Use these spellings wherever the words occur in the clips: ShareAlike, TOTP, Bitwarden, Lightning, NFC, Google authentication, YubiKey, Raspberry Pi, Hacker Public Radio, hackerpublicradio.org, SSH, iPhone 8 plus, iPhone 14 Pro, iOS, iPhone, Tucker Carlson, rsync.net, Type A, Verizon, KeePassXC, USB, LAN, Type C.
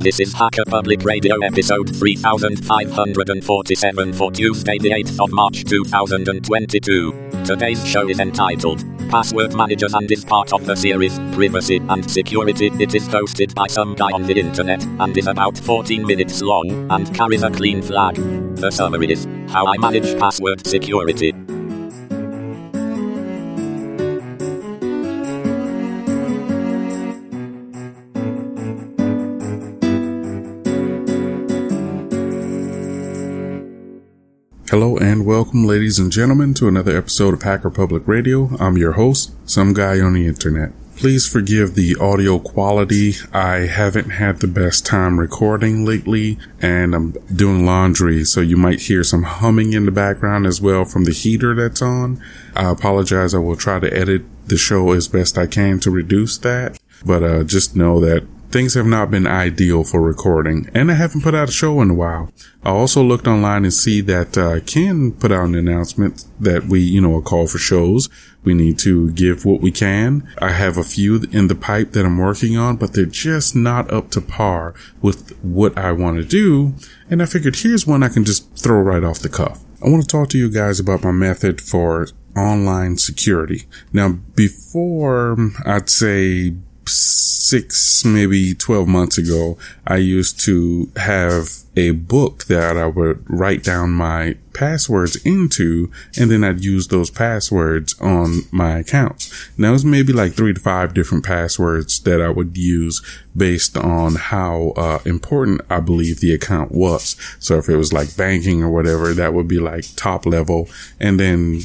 This is Hacker Public Radio episode 3547 for Tuesday the 8th of March 2022. Today's show is entitled Password Managers and is part of the series Privacy and Security. It is hosted by some guy on the internet and is about 14 minutes long and carries a clean flag. The summary is how I manage password security. Hello and welcome, ladies and gentlemen, to another episode of Hacker Public Radio. I'm your host, some guy on the internet. Please forgive the audio quality. I haven't had the best time recording lately, and I'm doing laundry, so you might hear some humming in the background as well from the heater that's on. I apologize. I will try to edit the show as best I can to reduce that, but just know that things have not been ideal for recording, and I haven't put out a show in a while. I also looked online and see that Ken put out an announcement that we, a call for shows. We need to give what we can. I have a few in the pipe that I'm working on, but they're just not up to par with what I want to do. And I figured here's one I can just throw right off the cuff. I want to talk to you guys about my method for online security. Now, before, I'd say 6, maybe 12 months ago, I used to have a book that I would write down my passwords into, and then I'd use those passwords on my accounts. Now, it was maybe like 3 to 5 different passwords that I would use based on how important I believe the account was. So if it was like banking or whatever, that would be like top level, and then,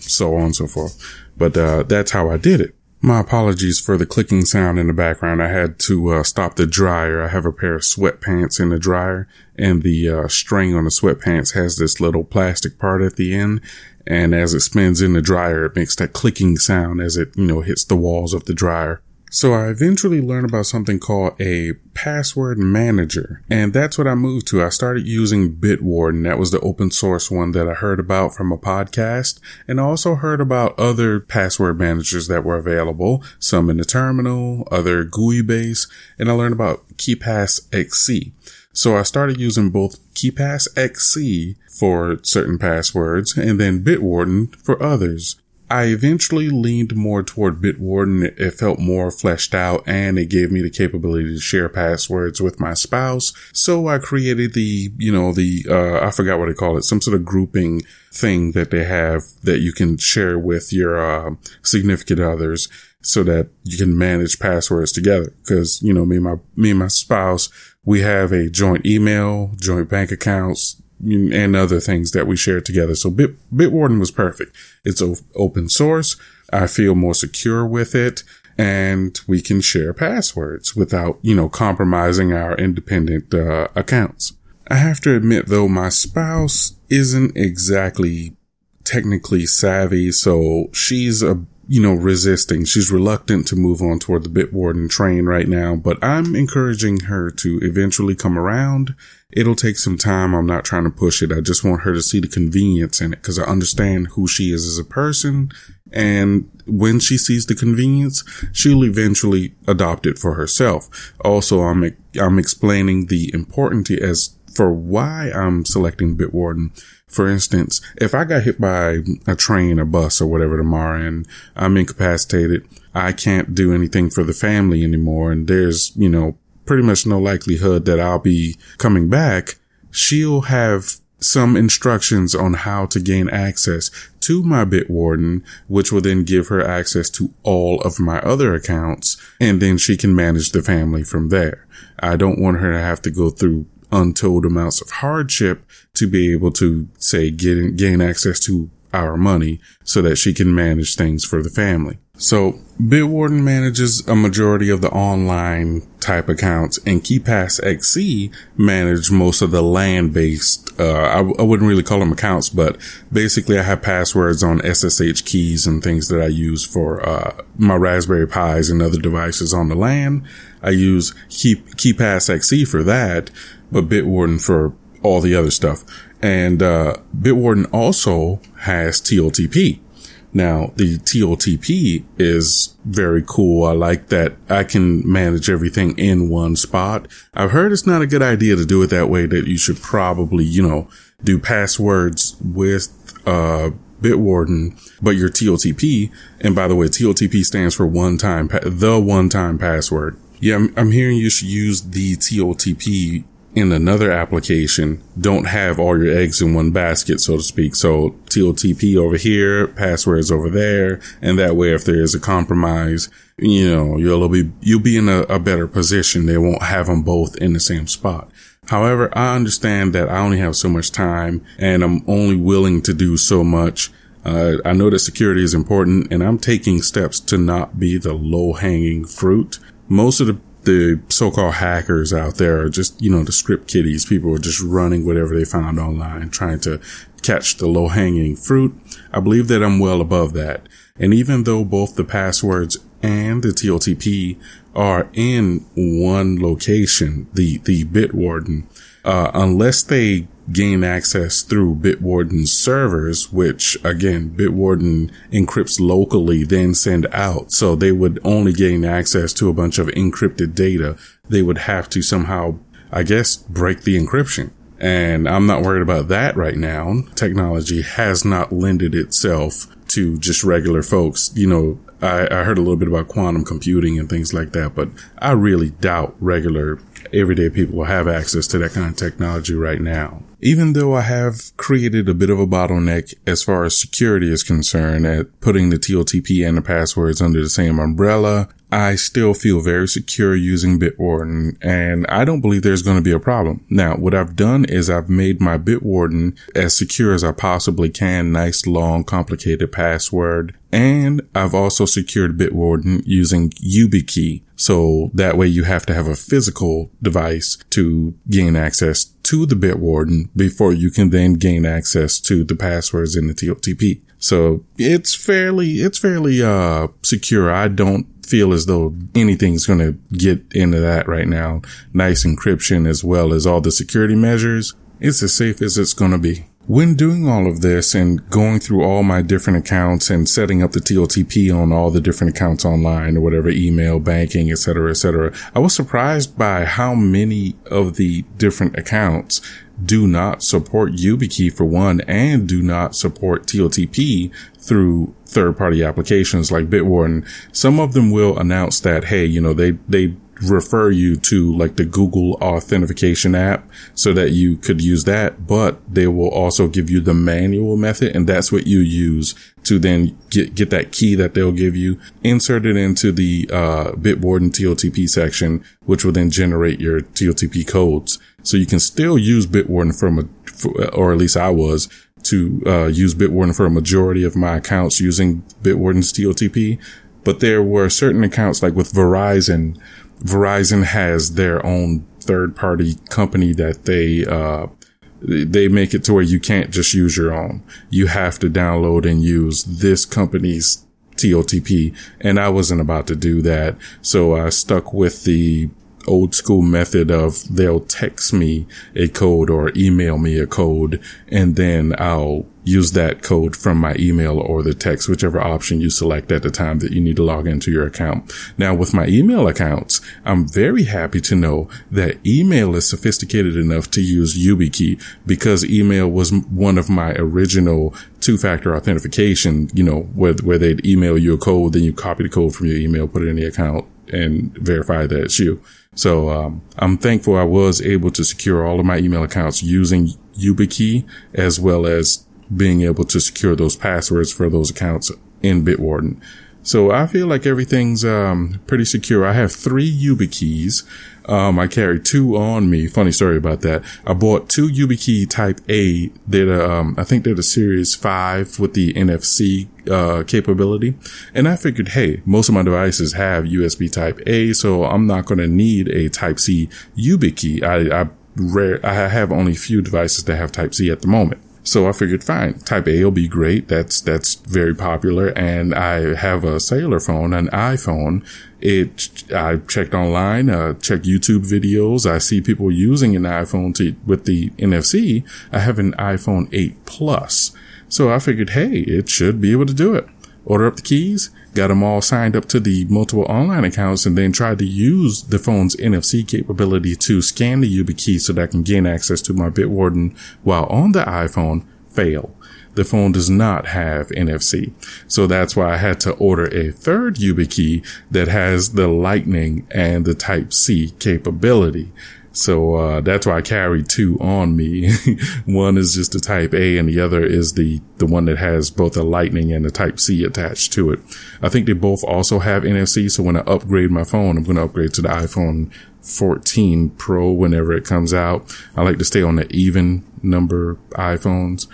so on and so forth. But that's how I did it. My apologies for the clicking sound in the background. I had to stop the dryer. I have a pair of sweatpants in the dryer, and the string on the sweatpants has this little plastic part at the end. And as it spins in the dryer, it makes that clicking sound as it, hits the walls of the dryer. So I eventually learned about something called a password manager, and that's what I moved to. I started using Bitwarden. That was the open source one that I heard about from a podcast, and I also heard about other password managers that were available, some in the terminal, other GUI based, and I learned about KeePassXC. So I started using both KeePassXC for certain passwords and then Bitwarden for others. I eventually leaned more toward Bitwarden. It felt more fleshed out, and it gave me the capability to share passwords with my spouse. So I created I forgot what they call it, some sort of grouping thing that they have that you can share with your significant others so that you can manage passwords together. Because, me and my spouse, we have a joint email, joint bank accounts, and other things that we share together. So Bitwarden was perfect. It's open source. I feel more secure with it, and we can share passwords without, compromising our independent accounts. I have to admit, though, my spouse isn't exactly technically savvy, so she's resisting. She's reluctant to move on toward the Bitwarden train right now, but I'm encouraging her to eventually come around. It'll take some time. I'm not trying to push it. I just want her to see the convenience in it, because I understand who she is as a person. And when she sees the convenience, she'll eventually adopt it for herself. Also, I'm explaining the importance as for why I'm selecting Bitwarden. For instance, if I got hit by a train or bus or whatever tomorrow and I'm incapacitated, I can't do anything for the family anymore. And there's, pretty much no likelihood that I'll be coming back. She'll have some instructions on how to gain access to my Bitwarden, which will then give her access to all of my other accounts. And then she can manage the family from there. I don't want her to have to go through untold amounts of hardship to be able to, say, gain access to our money so that she can manage things for the family. So Bitwarden manages a majority of the online type accounts, and KeePassXC manage most of the LAN based. I wouldn't really call them accounts, but basically I have passwords on SSH keys and things that I use for my Raspberry Pis and other devices on the LAN. I use KeePassXC for that, but Bitwarden for all the other stuff. And Bitwarden also has TOTP. Now, the TOTP is very cool. I like that I can manage everything in one spot. I've heard it's not a good idea to do it that way, that you should probably, do passwords with Bitwarden, but your TOTP, and by the way, TOTP stands for one-time password. Yeah, I'm hearing you should use the TOTP in another application. Don't have all your eggs in one basket, so to speak. So TOTP over here, passwords over there, and that way, if there is a compromise, you'll be in a better position. They won't have them both in the same spot. However, I understand that I only have so much time and I'm only willing to do so much. I know that security is important, and I'm taking steps to not be the low-hanging fruit. Most of the so-called hackers out there are just, the script kiddies. People are just running whatever they found online, trying to catch the low-hanging fruit. I believe that I'm well above that. And even though both the passwords and the TOTP are in one location, the Bitwarden, unless they gain access through Bitwarden servers, which again, Bitwarden encrypts locally, then send out. So they would only gain access to a bunch of encrypted data. They would have to somehow, I guess, break the encryption. And I'm not worried about that right now. Technology has not lended itself to just regular folks. I heard a little bit about quantum computing and things like that, but I really doubt regular everyday people will have access to that kind of technology right now. Even though I have created a bit of a bottleneck as far as security is concerned at putting the TOTP and the passwords under the same umbrella, I still feel very secure using Bitwarden, and I don't believe there's going to be a problem. Now, what I've done is I've made my Bitwarden as secure as I possibly can. Nice, long, complicated password. And I've also secured Bitwarden using YubiKey. So that way you have to have a physical device to gain access to the Bitwarden before you can then gain access to the passwords in the TOTP. So it's fairly secure. I don't feel as though anything's going to get into that right now. Nice encryption as well as all the security measures. It's as safe as it's going to be. When doing all of this and going through all my different accounts and setting up the TOTP on all the different accounts online or whatever, email, banking, et cetera, I was surprised by how many of the different accounts do not support YubiKey for one, and do not support TOTP through third-party applications like Bitwarden. Some of them will announce that, hey, they refer you to like the Google authentication app so that you could use that, but they will also give you the manual method, and that's what you use to then get that key that they'll give you, insert it into the Bitwarden TOTP section, which will then generate your TOTP codes. So you can still use Bitwarden or at least I was, to use Bitwarden for a majority of my accounts using Bitwarden's TOTP. But there were certain accounts, like with Verizon has their own third-party company that they make it to where you can't just use your own. You have to download and use this company's TOTP. And I wasn't about to do that. So I stuck with the old school method of they'll text me a code or email me a code, and then I'll use that code from my email or the text, whichever option you select at the time that you need to log into your account. Now, with my email accounts, I'm very happy to know that email is sophisticated enough to use YubiKey, because email was one of my original two-factor authentication, where they'd email you a code, then you copy the code from your email, put it in the account, and verify that it's you. So I'm thankful I was able to secure all of my email accounts using YubiKey, as well as being able to secure those passwords for those accounts in Bitwarden. So I feel like everything's pretty secure. I have 3 YubiKeys. I carry 2 on me. Funny story about that. I bought 2 YubiKey Type A. I think they're the Series 5 with the NFC capability. And I figured, hey, most of my devices have USB Type A, so I'm not going to need a Type C YubiKey. I have only few devices that have Type C at the moment. So I figured, fine, Type A will be great. That's very popular. And I have a cellular phone, an iPhone. I checked online, check YouTube videos. I see people using an iPhone with the NFC. I have an iPhone 8 plus. So I figured, hey, it should be able to do it. order up the keys, got them all signed up to the multiple online accounts, and then tried to use the phone's NFC capability to scan the YubiKey so that I can gain access to my Bitwarden while on the iPhone, fail. The phone does not have NFC. So that's why I had to order a third YubiKey that has the Lightning and the Type C capability. So that's why I carry two on me. One is just the Type A, and the other is the one that has both the Lightning and the Type C attached to it. I think they both also have NFC, so when I upgrade my phone, I'm going to upgrade to the iPhone 14 Pro whenever it comes out. I like to stay on the even number iPhones.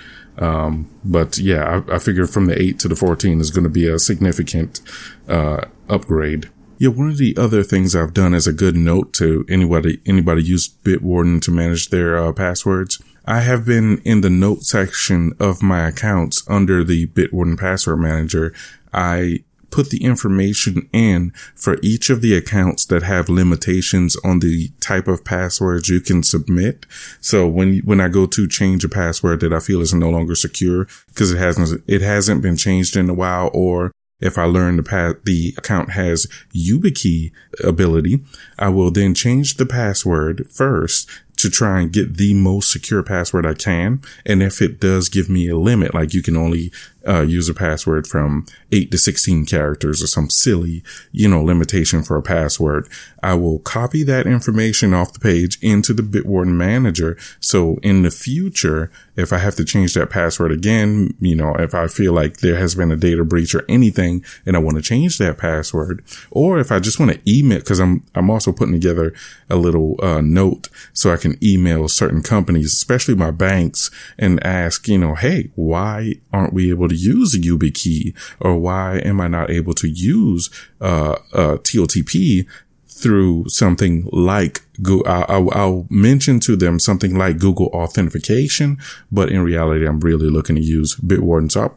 But yeah, I figure from the 8 to the 14 is going to be a significant upgrade. Yeah, one of the other things I've done as a good note to anybody use Bitwarden to manage their passwords. I have been in the note section of my accounts under the Bitwarden password manager. I put the information in for each of the accounts that have limitations on the type of passwords you can submit. So when I go to change a password that I feel is no longer secure because it hasn't been changed in a while, or if I learn the account has YubiKey ability, I will then change the password first to try and get the most secure password I can. And if it does give me a limit, like you can only use a password from 8 to 16 characters or some silly, limitation for a password, I will copy that information off the page into the Bitwarden manager. So in the future, if I have to change that password again, if I feel like there has been a data breach or anything and I want to change that password, or if I just want to email, because I'm also putting together a little note so I can email certain companies, especially my banks, and ask, hey, why aren't we able to use a YubiKey, or why am I not able to use TOTP through something like Google? I'll mention to them something like Google authentication, but in reality, I'm really looking to use Bitwarden. So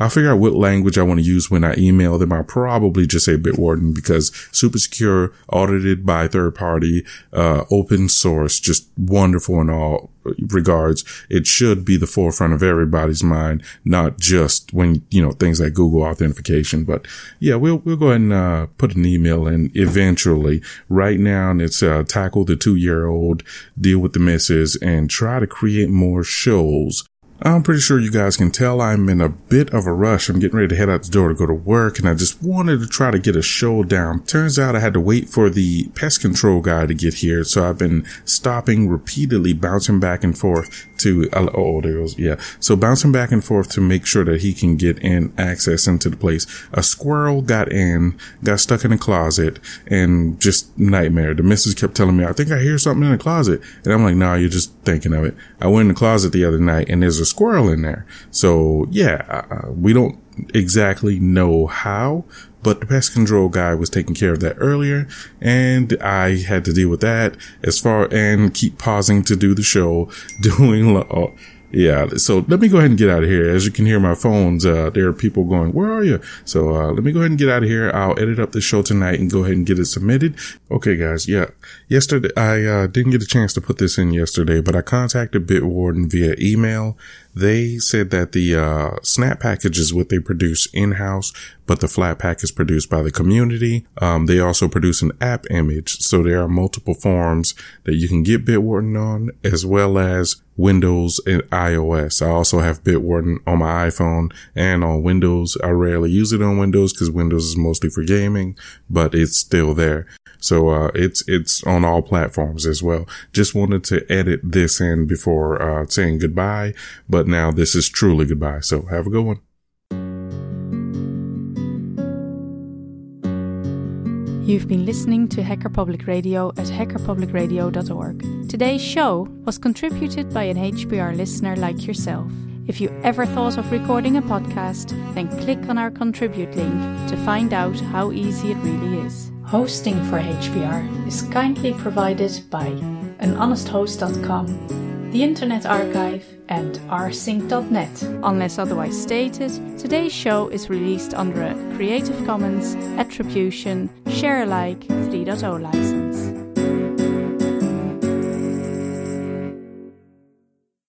I'll figure out what language I want to use when I email them. I'll probably just say Bitwarden because super secure, audited by third party, open source, just wonderful in all regards. It should be the forefront of everybody's mind, not just when, things like Google authentication. But yeah, we'll go ahead and put an email in eventually. Right now, it's tackle the 2-year-old, deal with the misses, and try to create more shows. I'm pretty sure you guys can tell I'm in a bit of a rush. I'm getting ready to head out the door to go to work, and I just wanted to try to get a show down. Turns out I had to wait for the pest control guy to get here, so I've been stopping repeatedly, bouncing back and forth to... Oh, there goes... Yeah. So bouncing back and forth to make sure that he can get in access into the place. A squirrel got in, got stuck in a closet, and just nightmare. The missus kept telling me, I think I hear something in the closet. And I'm like, no, you're just thinking of it. I went in the closet the other night, and there's a squirrel in there. So yeah, we don't exactly know how, but the pest control guy was taking care of that earlier, and I had to deal with that and keep pausing to do the show, so let me go ahead and get out of here. As you can hear my phones, there are people going, where are you? So let me go ahead and get out of here. I'll edit up the show tonight and go ahead and get it submitted. Okay, guys. Yeah. Yesterday, I didn't get a chance to put this in yesterday, but I contacted Bitwarden via email. They said that the snap package is what they produce in-house, but the flat pack is produced by the community. They also produce an app image. So there are multiple forms that you can get Bitwarden on, as well as Windows and iOS. I also have Bitwarden on my iPhone and on Windows. I rarely use it on Windows because Windows is mostly for gaming, but it's still there. So it's on all platforms as well. Just wanted to edit this in before saying goodbye, but now this is truly goodbye. So have a good one. You've been listening to Hacker Public Radio at hackerpublicradio.org. Today's show was contributed by an HPR listener like yourself. If you ever thought of recording a podcast, then click on our contribute link to find out how easy it really is. Hosting for HPR is kindly provided by anhonesthost.com, the Internet Archive, and rsync.net. Unless otherwise stated, today's show is released under a Creative Commons Attribution Share Alike 3.0 license.